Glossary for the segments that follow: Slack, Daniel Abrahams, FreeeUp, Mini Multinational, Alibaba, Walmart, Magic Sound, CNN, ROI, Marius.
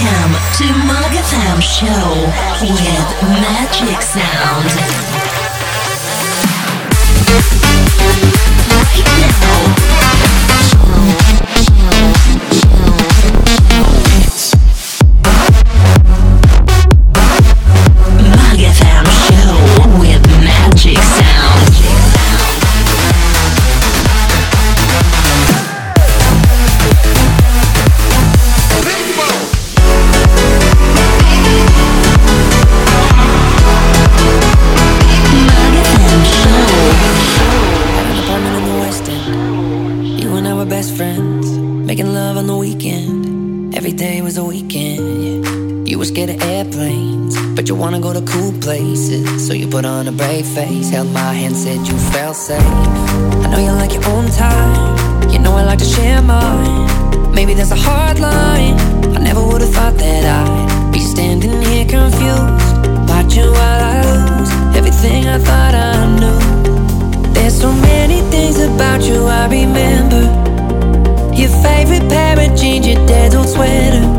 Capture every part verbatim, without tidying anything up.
Welcome to MangaFam Show with Magic Sound. Right now. MangaFam Show with Magic Sound. You wanna go to cool places, so you put on a brave face. Held my hand, said you felt safe. I know you like your own time, you know I like to share mine. Maybe there's a hard line. I never would've thought that I'd be standing here confused, watching while I lose everything I thought I knew. There's so many things about you I remember. Your favorite pair of jeans, your dad's old sweater.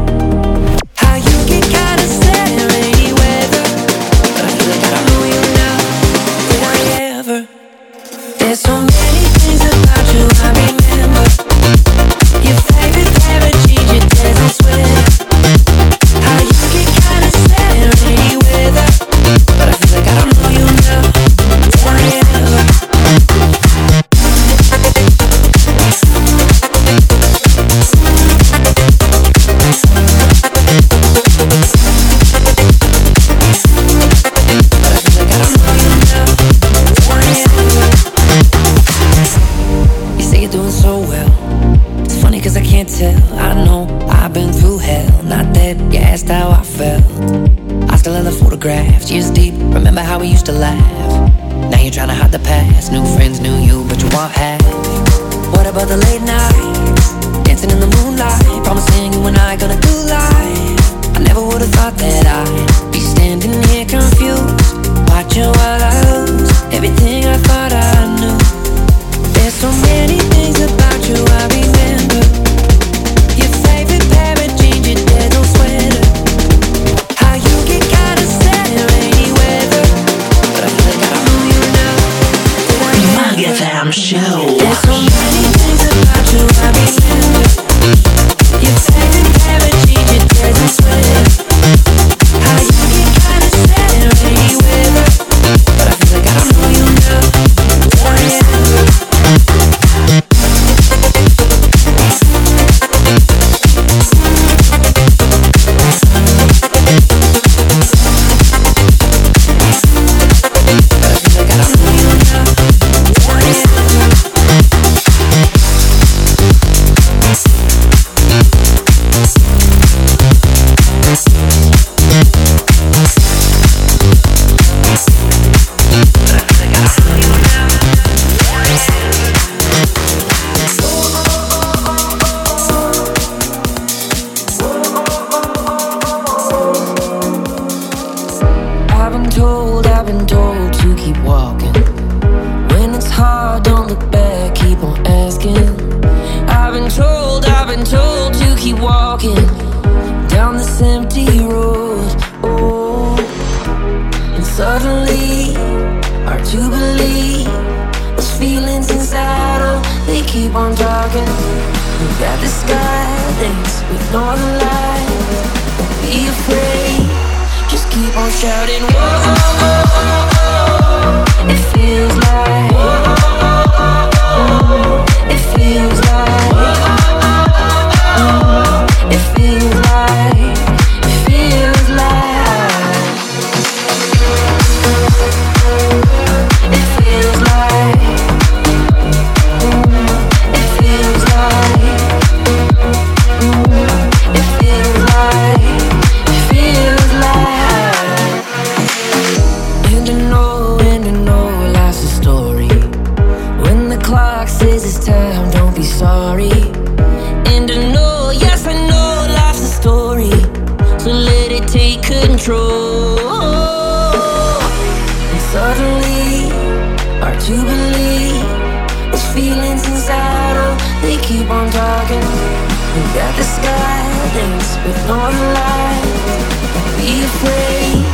We got the sky dance with northern lights. Don't be afraid,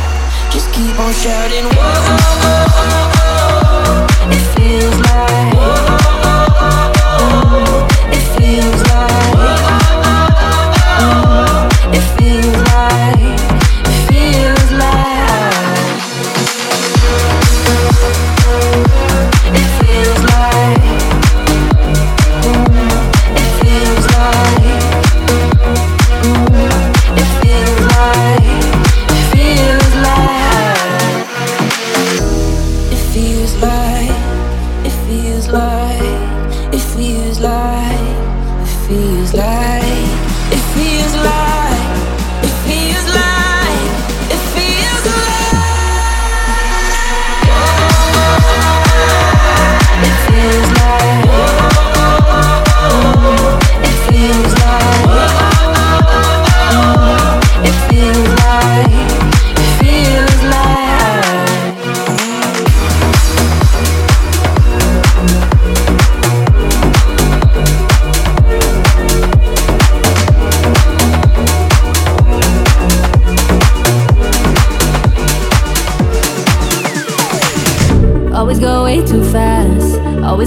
just keep on shouting. Whoa, whoa, whoa, whoa. It feels like whoa, whoa, whoa. It feels like whoa, whoa, whoa. It feels like, it feels like, it feels like.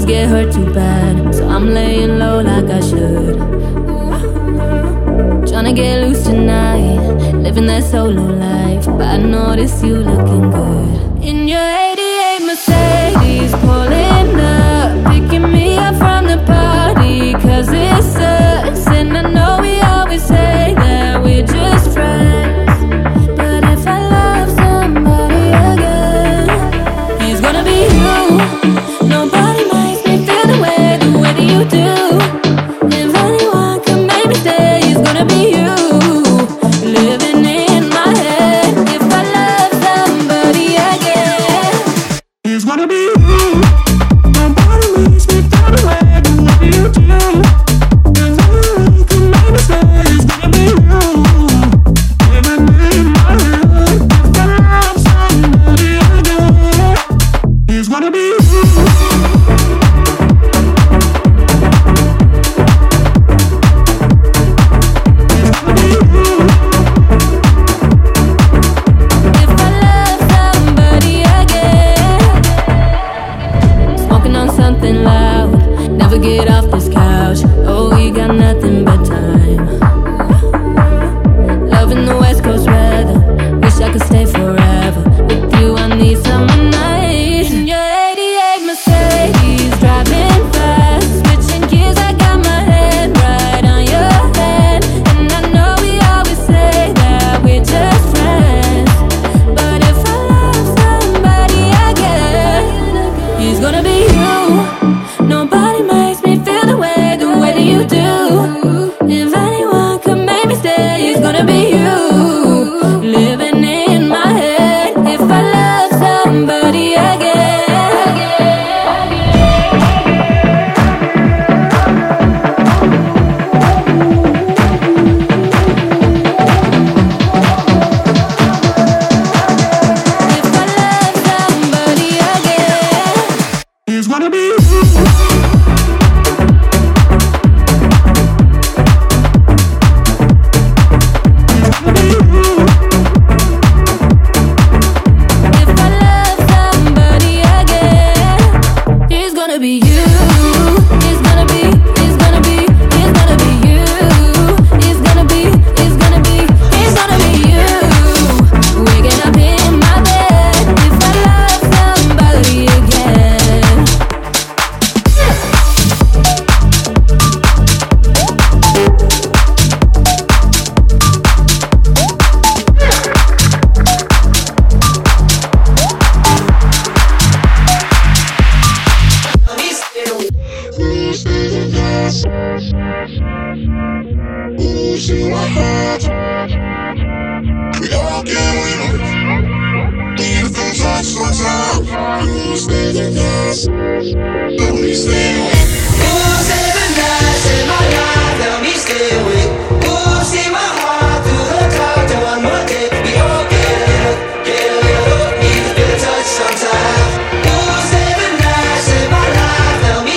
Get hurt too bad, so I'm laying low like I should. Tryna get loose tonight, living that solo life. But I notice you looking good in your eighty-eight Mercedes, pulling up, picking me up from the party. Cause it's us, and I know we always say that we're just friends.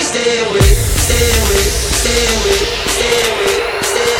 Stay with, stay with, stay with, stay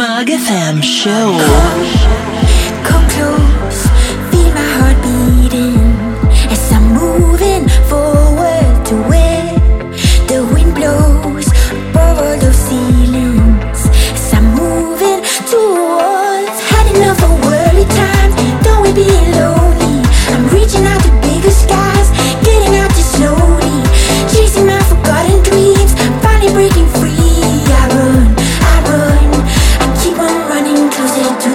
MangaFam show. Come close, feel my heart beating as I'm moving forward to where the wind blows above all those ceilings. As I'm moving towards, had enough of worldly times, don't we be lonely? I'm reaching out to bigger skies, getting out just slowly, chasing my forgotten dreams, finally breaking free. I run. I keep on running closer to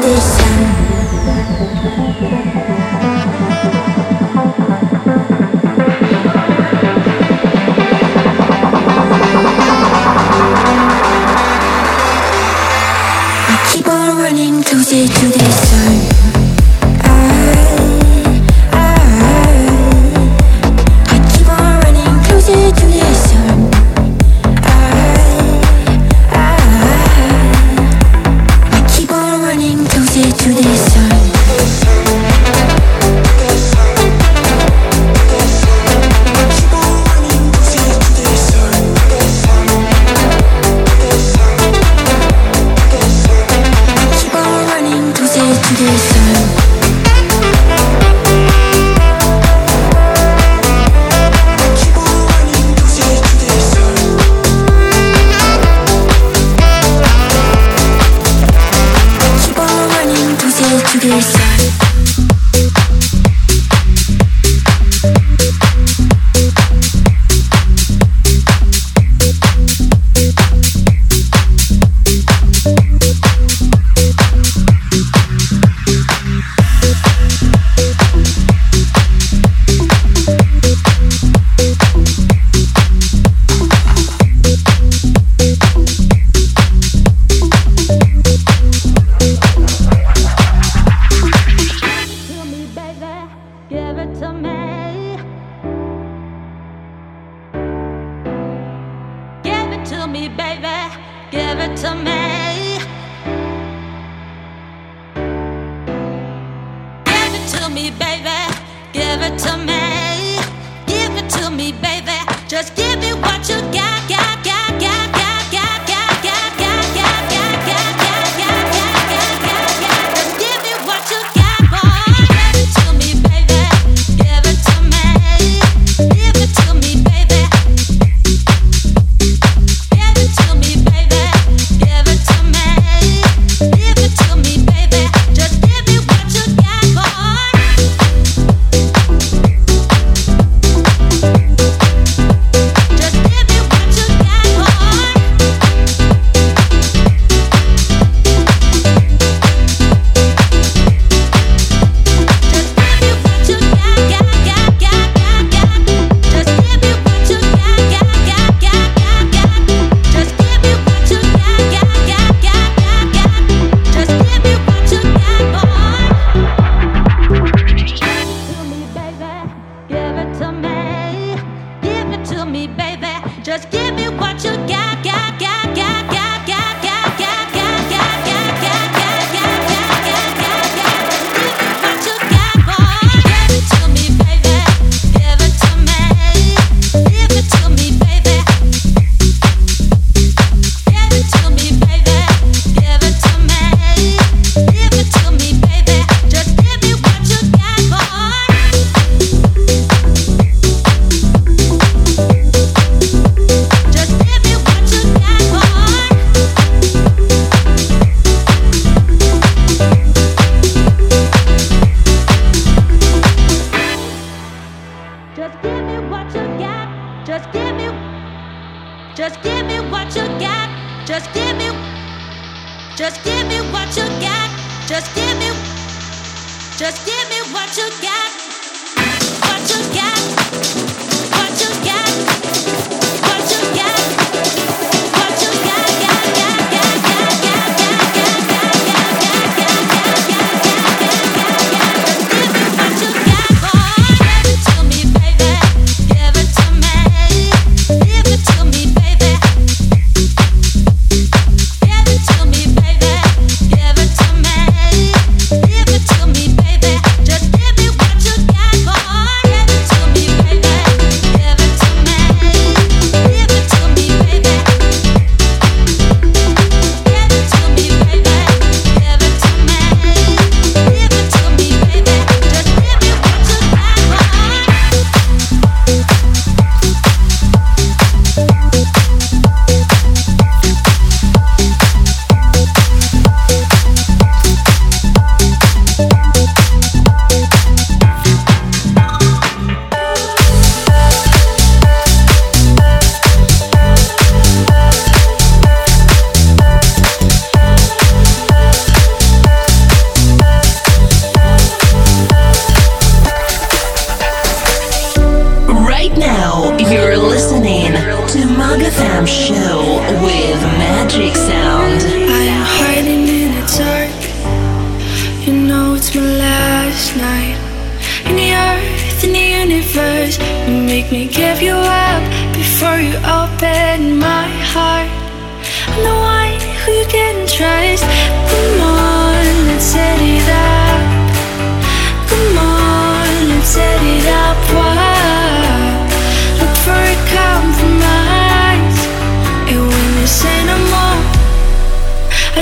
it to me, baby. Give it to me. Me, baby, give it to me. Give it to me, baby. Just give me what you got, got, got, got, got, got, got, got, got, got, got, got, got, got, got, got, got. Just give me what you got, boy. Give it to me, baby. Give it to me. Give it to me, baby. Give it to me, baby. Give it to me. Give it to me, baby. Just give me what you got, boy. Just give me what you got, got, got, got, got, got, got, got, got, got, got, got, got, got, got, got, got, got. Just give me what you got, boy. Give it to me, baby. Give it to me. Give it to me, baby. Give it to me, baby. Give it to me. Give it to me, baby. Just give me what you got, boy. Just give me what you got. Just give me. Just give me what you got. Just give me. Just give me what you got. Just give me. Just give me what you got. What you got. What you got. What you got. What you got. Got. Got. Got. Got. Got. Got. Got. Got. Got. Got. Got. Just give me what you got, boy. Give it to me.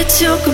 Super.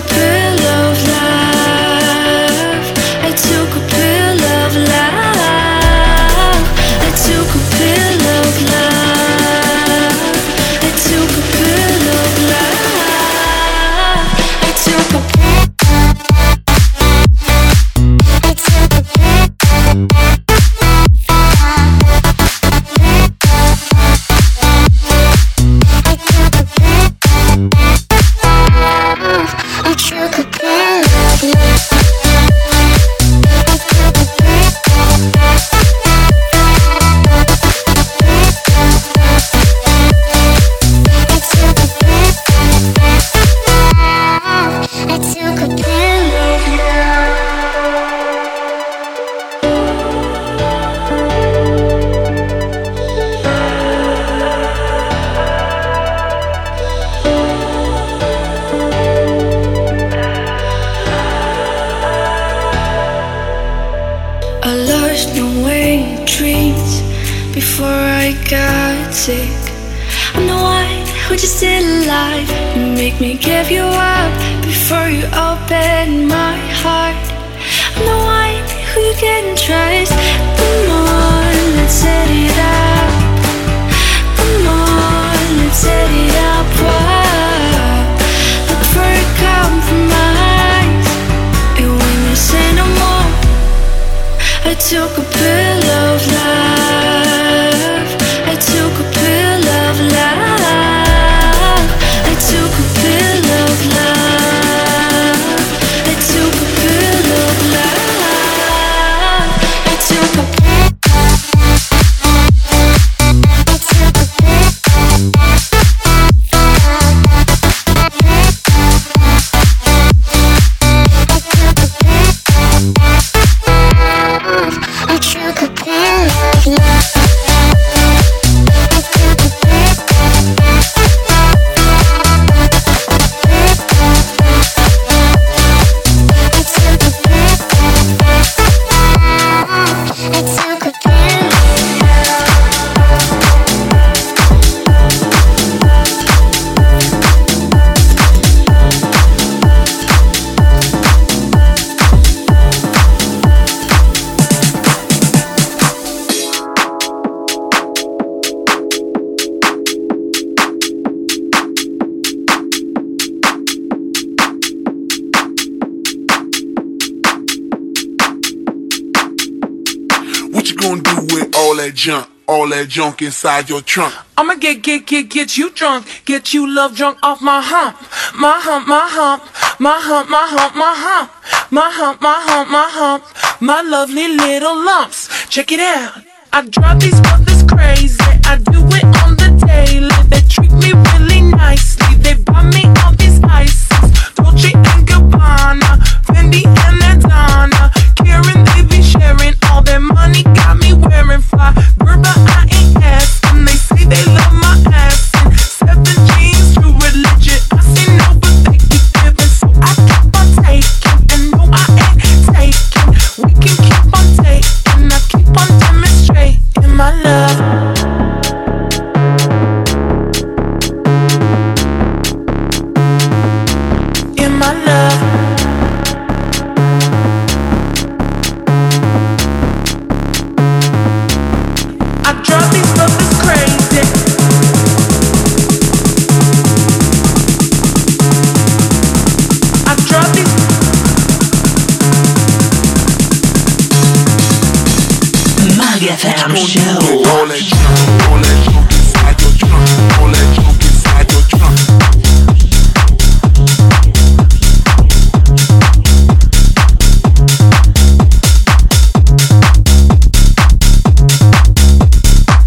before I got sick. I know I would just sit alive and make me give you up before you open my heart. I know I who you can trust. Come on, let's set it up. Come on, let's set it up. Wow. Look for a compromise. And when you say no more, I took a pill of love. I took a pill of love. I took a pill of love. I took a pill of love. I took a pill. Junk, all that junk inside your trunk. I'ma get, get, get, get you drunk. Get you love drunk off my hump. My hump, my hump. My hump, my hump, my hump. My hump, my hump, my hump. My lovely little lumps. Check it out. I drive these brothers crazy. I do it on the daily. They treat me really nicely. They buy me all these ices. Dolce and Gabbana. Fendi and Adana. Karen, they be sharing. All their money got me wearing fly. Girl, but I ain't asking. They say they love my ass. And seven jeans to religion. I say no, but they keep giving. So I keep on taking. And no, I ain't taking. We can keep on taking. I keep on demonstrating my love. Fam show. All that junk, all that junk inside your trunk. All that junk inside your trunk.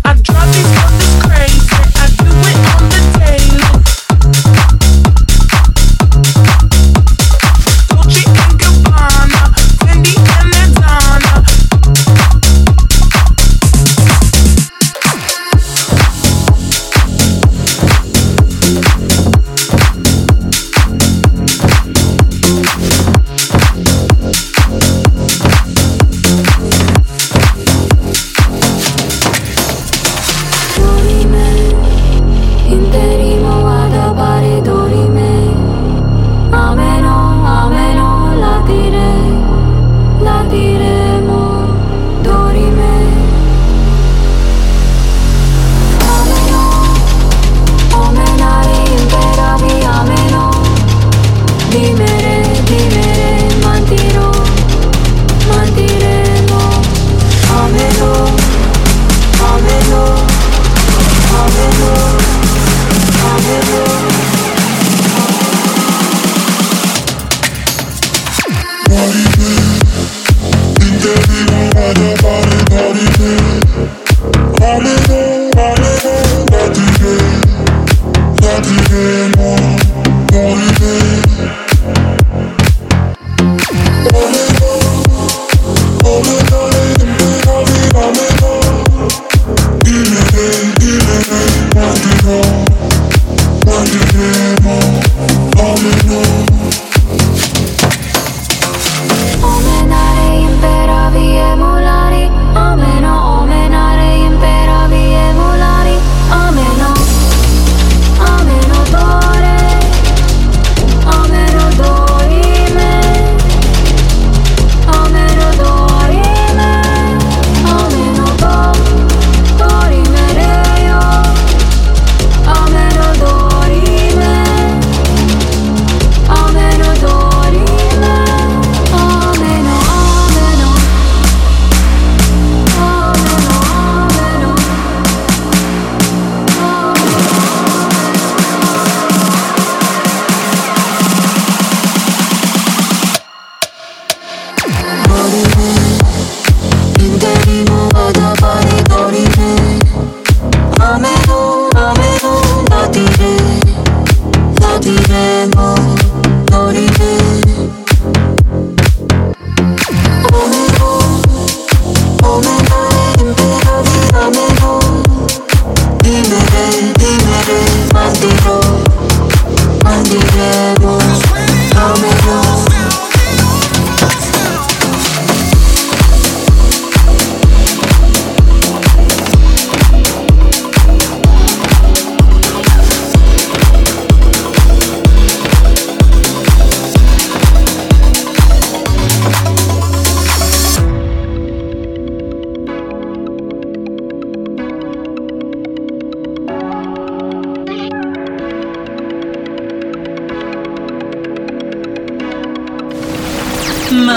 I drive these brothers crazy. I do it on the daily. Dolce and Gabbana, Fendi and Adana. Omenare, imperare, emulare. Omeno, omenare, imperare.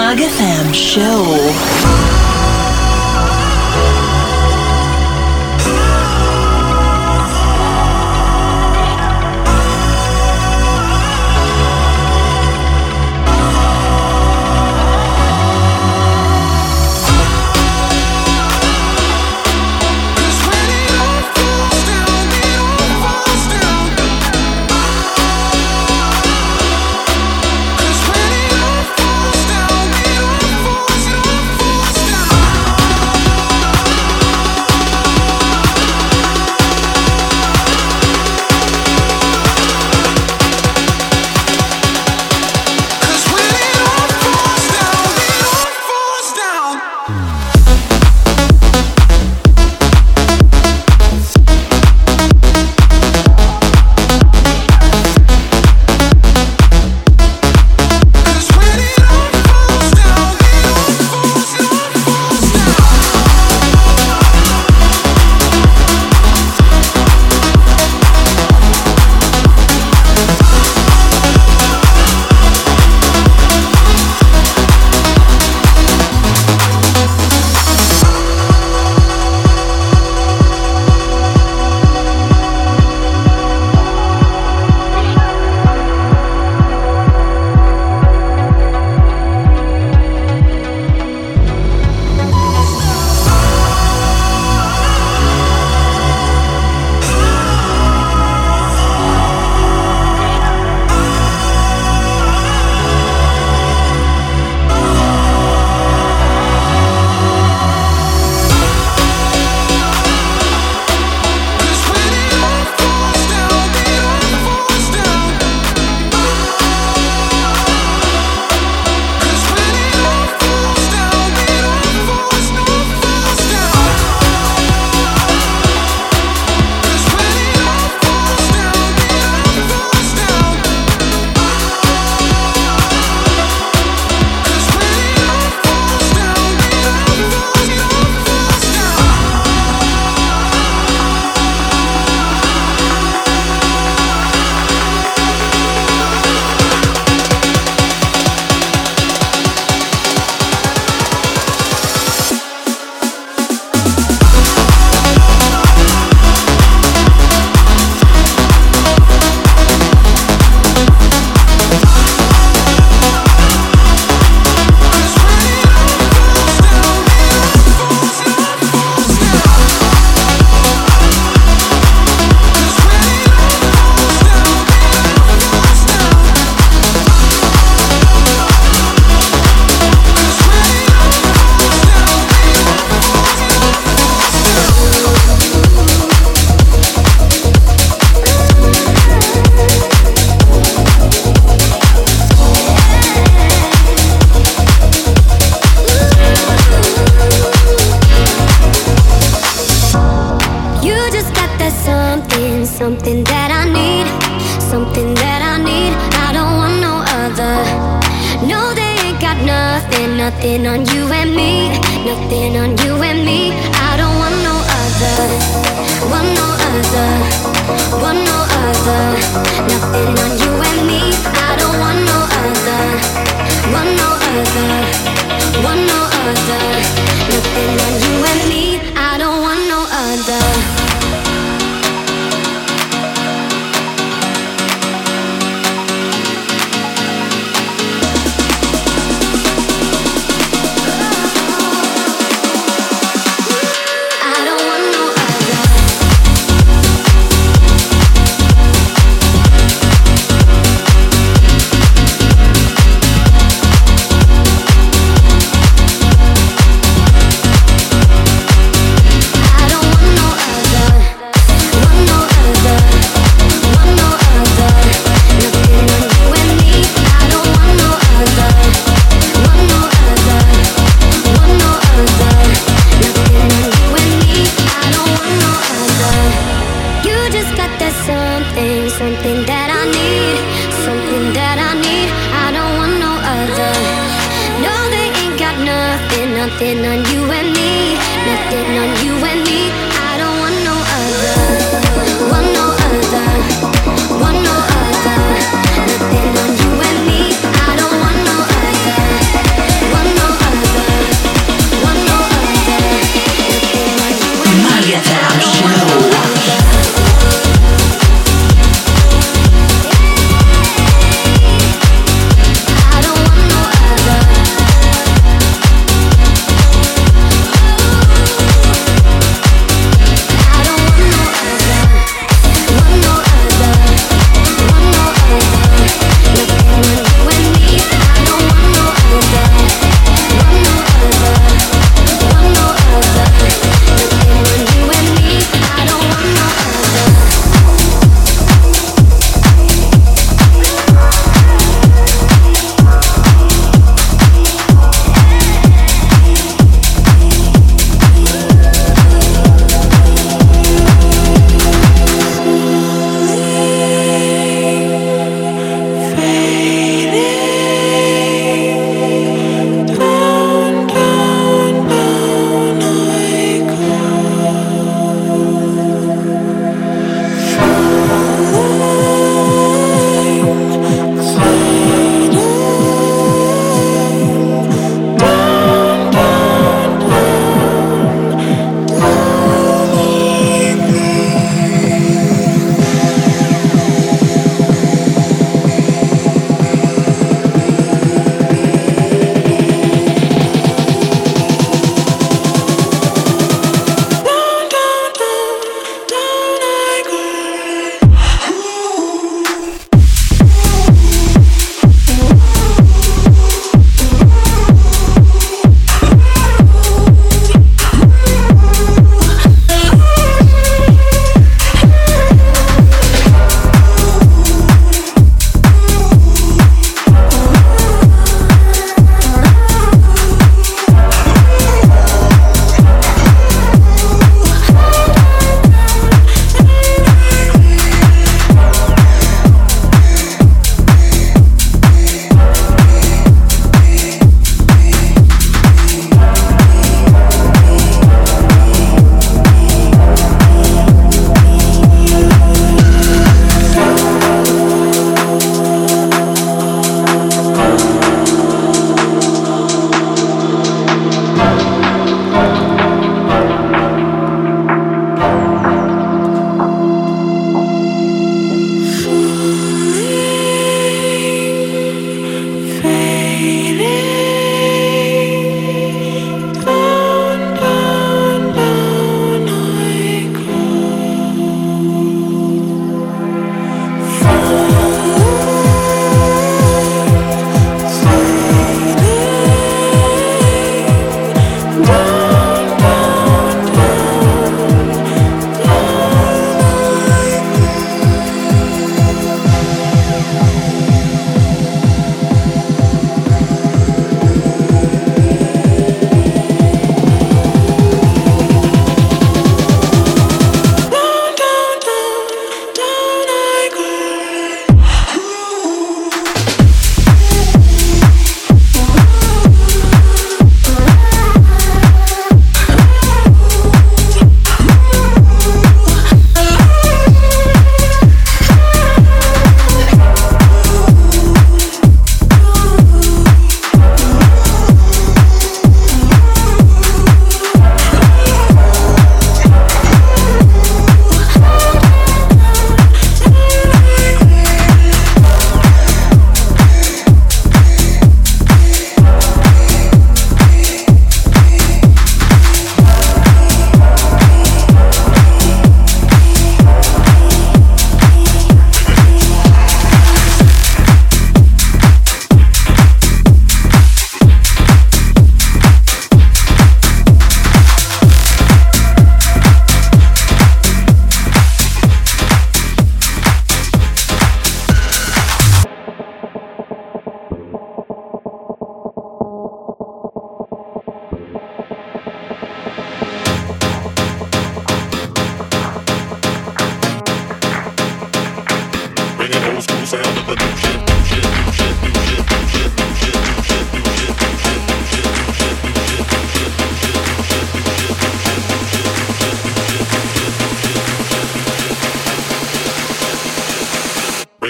MangaFam Show. One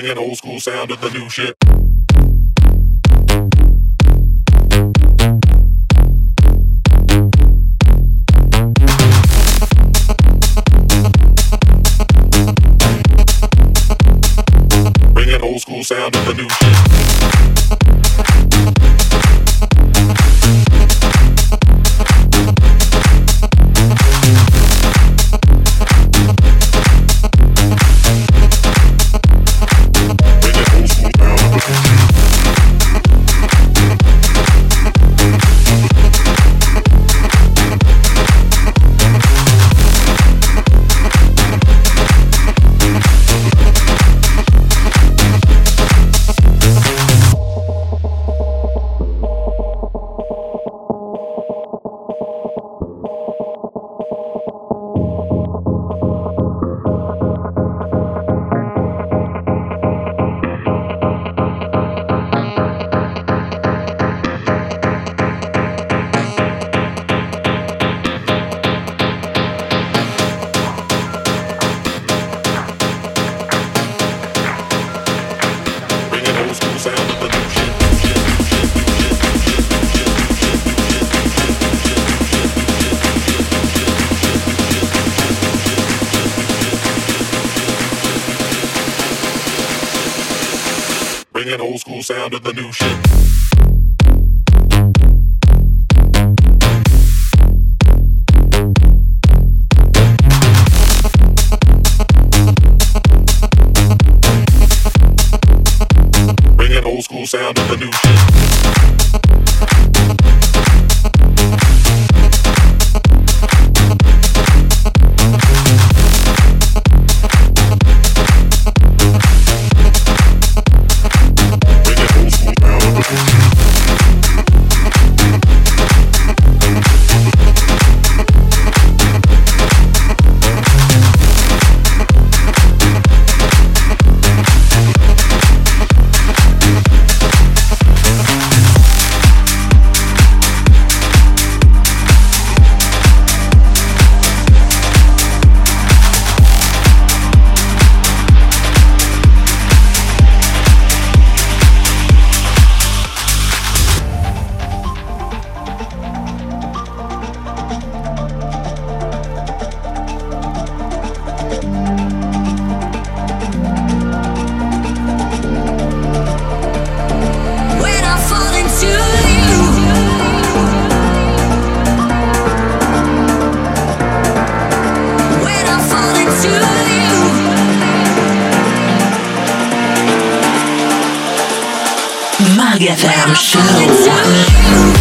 that old school sound of the new shit. Bring that old school sound of the new shit. Bringing old school sound of the new shit. Sound of the new MangaFam show.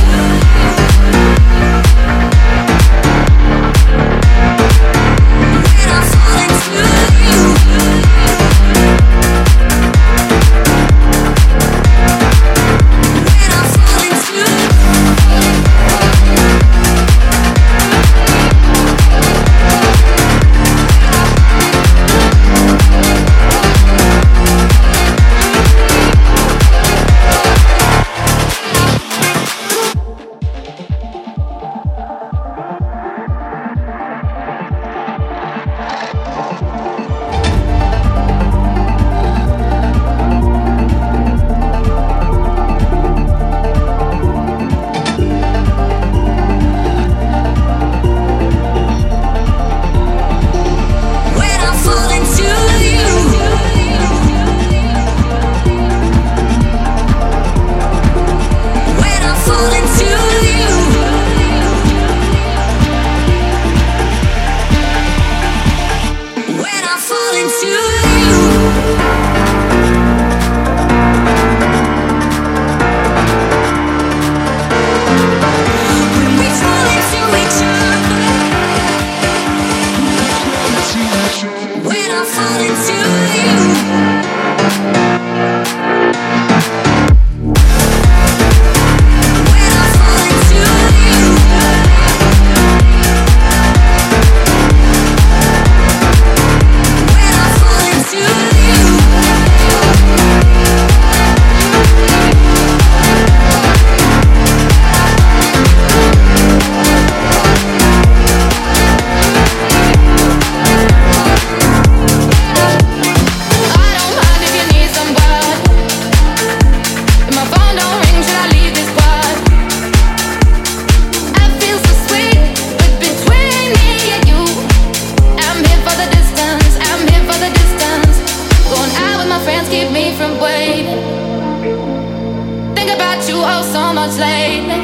much lately.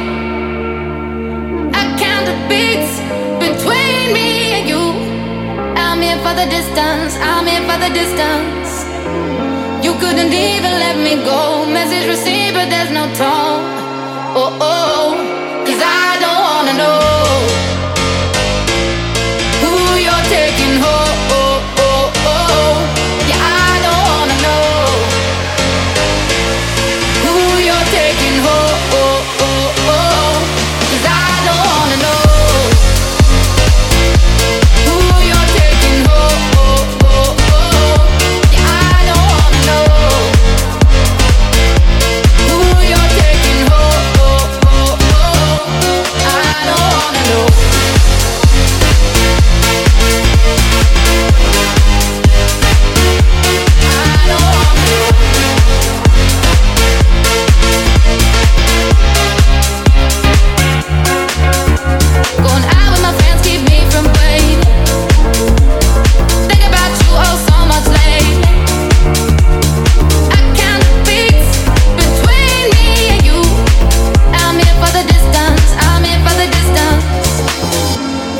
I count the beats between me and you. I'm here for the distance, I'm here for the distance. You couldn't even let me go. Message received, but there's no tone. Oh, oh, cause I don't wanna know who you're taking home. Oh, oh, oh, yeah, I don't wanna know who you're taking home. Oh, oh, oh, cause I don't wanna know who you're taking home. Oh, oh, oh, yeah, I don't wanna know who you're taking home. Oh, oh, oh, I don't wanna know. I don't wanna know. Going out with my friends keep me from waiting. Think about you oh so much lately. I count the beats between me and you. I'm here for the distance, I'm here for the distance.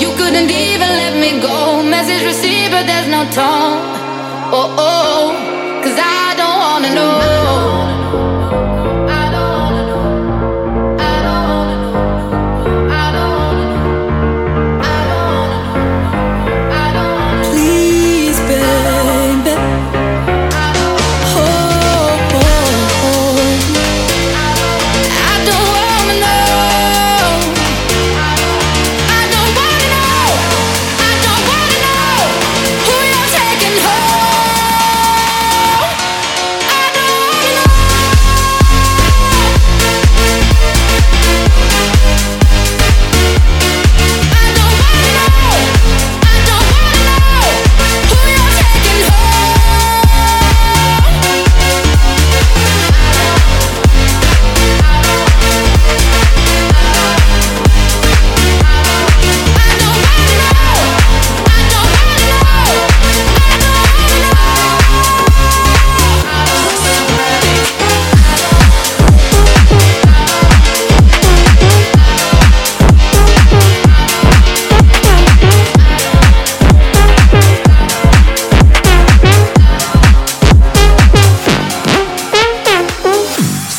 You couldn't even let me go. Message received, but there's no tone. Oh, oh, cause I don't wanna know. I don't wanna know. I don't wanna know. I don't wanna know. I don't wanna know. I don't wanna know. Please, baby. Oh, oh, oh. I don't wanna know. I don't wanna know. I don't wanna know who you're taking home. I don't wanna know. I don't wanna know. I don't wanna know who you're taking home. I don't wanna know. I don't wanna know. I don't wanna know. I don't wanna know.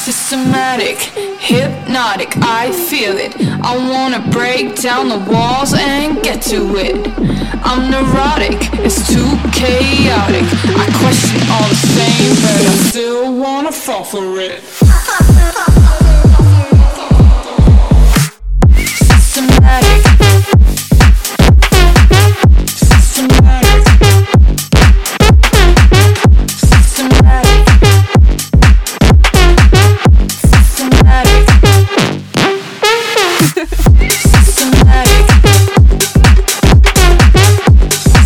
Systematic, hypnotic, I feel it. I wanna break down the walls and get to it. I'm neurotic, it's too chaotic. I question all the same, but I still wanna fall for it. Systematic. Systematic. Systematic. Systematic. Systematic. Systematic. Systematic. Systematic.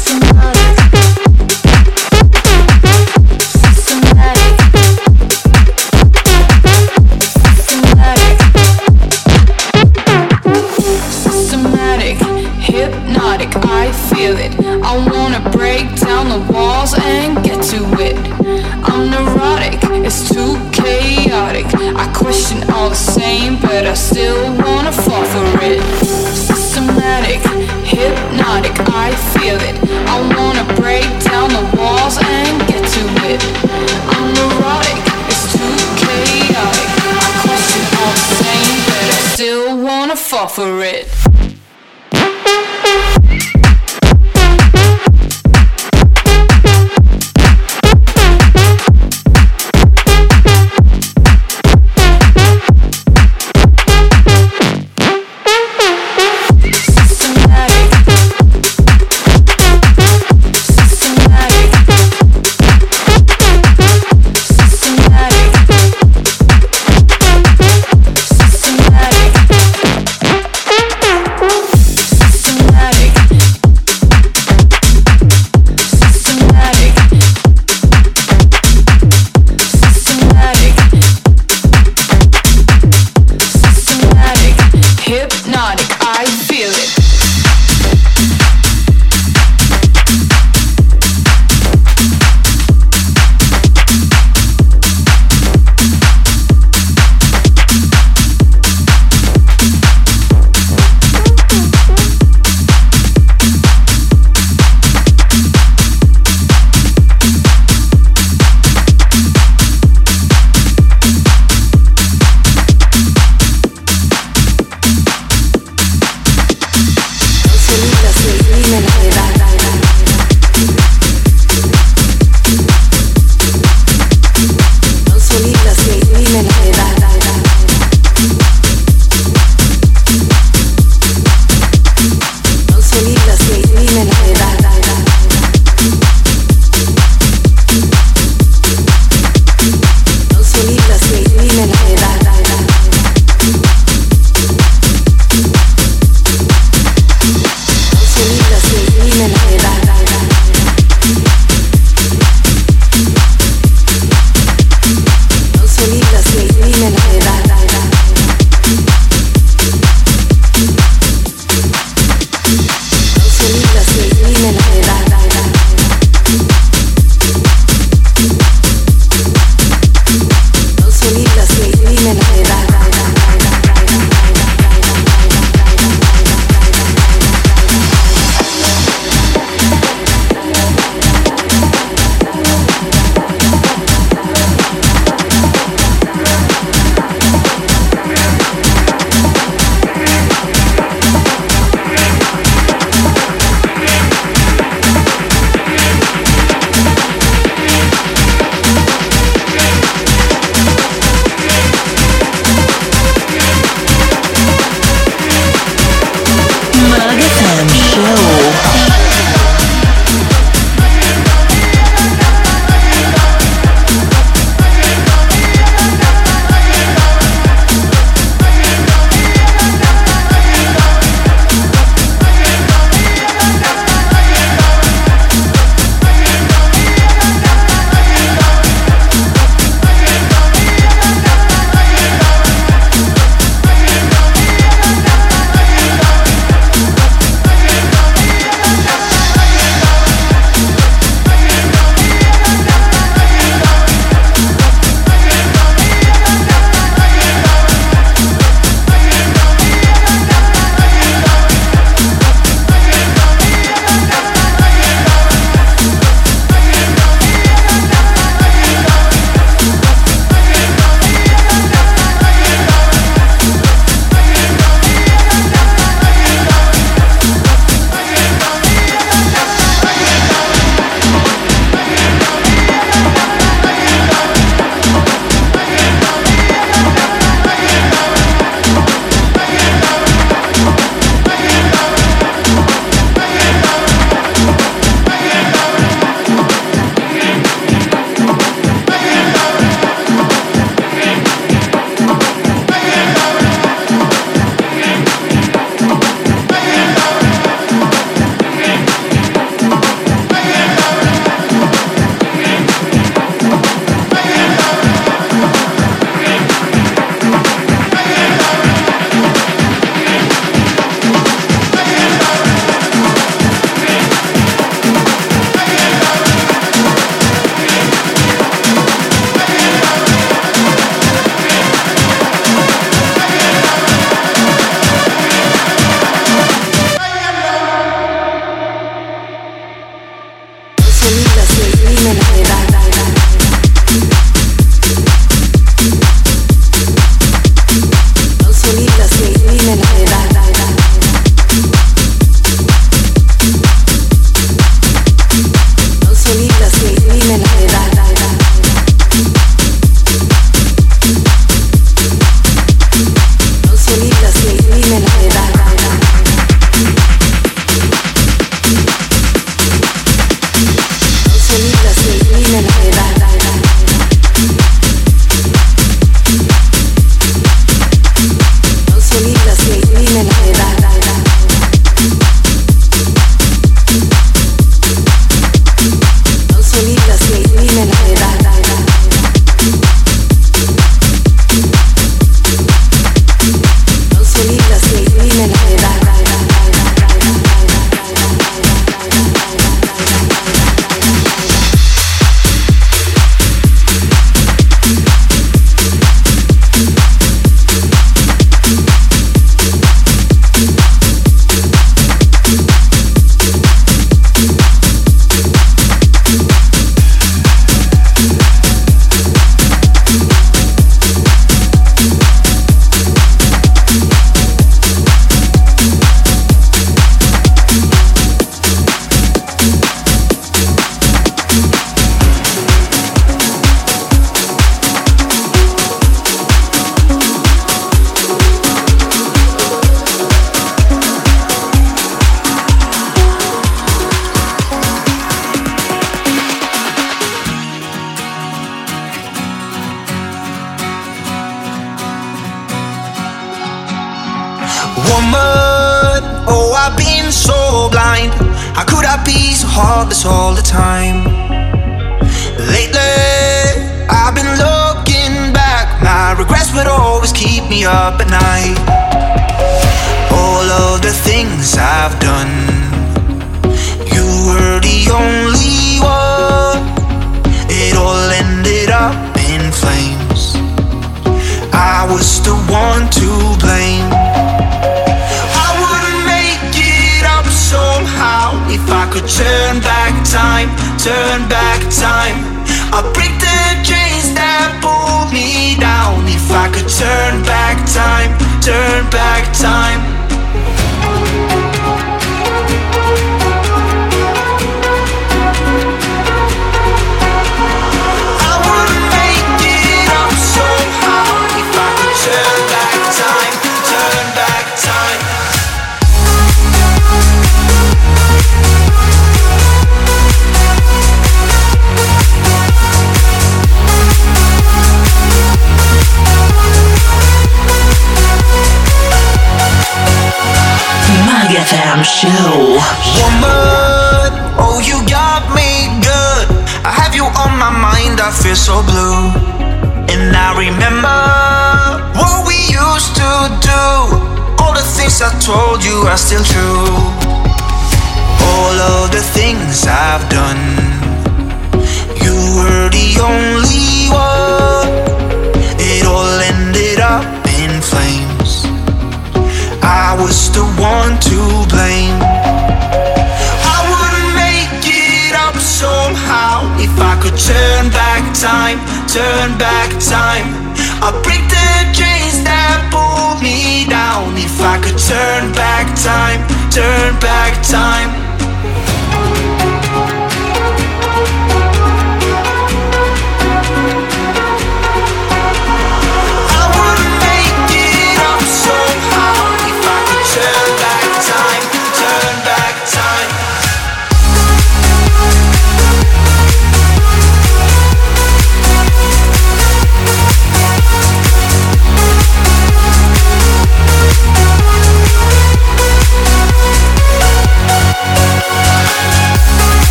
Systematic, hypnotic, I feel it. I wanna break down the walls and get to it. I'm neurotic, it's too chaotic. I question all the same, but I still wanna fall for it. Systematic, hypnotic, I feel it. I wanna break down the walls and get to it. I'm neurotic, it's too chaotic. I question all the same, but I still wanna fall for it. Systematic. Systematic. Systematic. Systematic.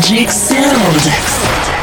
Magic Sound.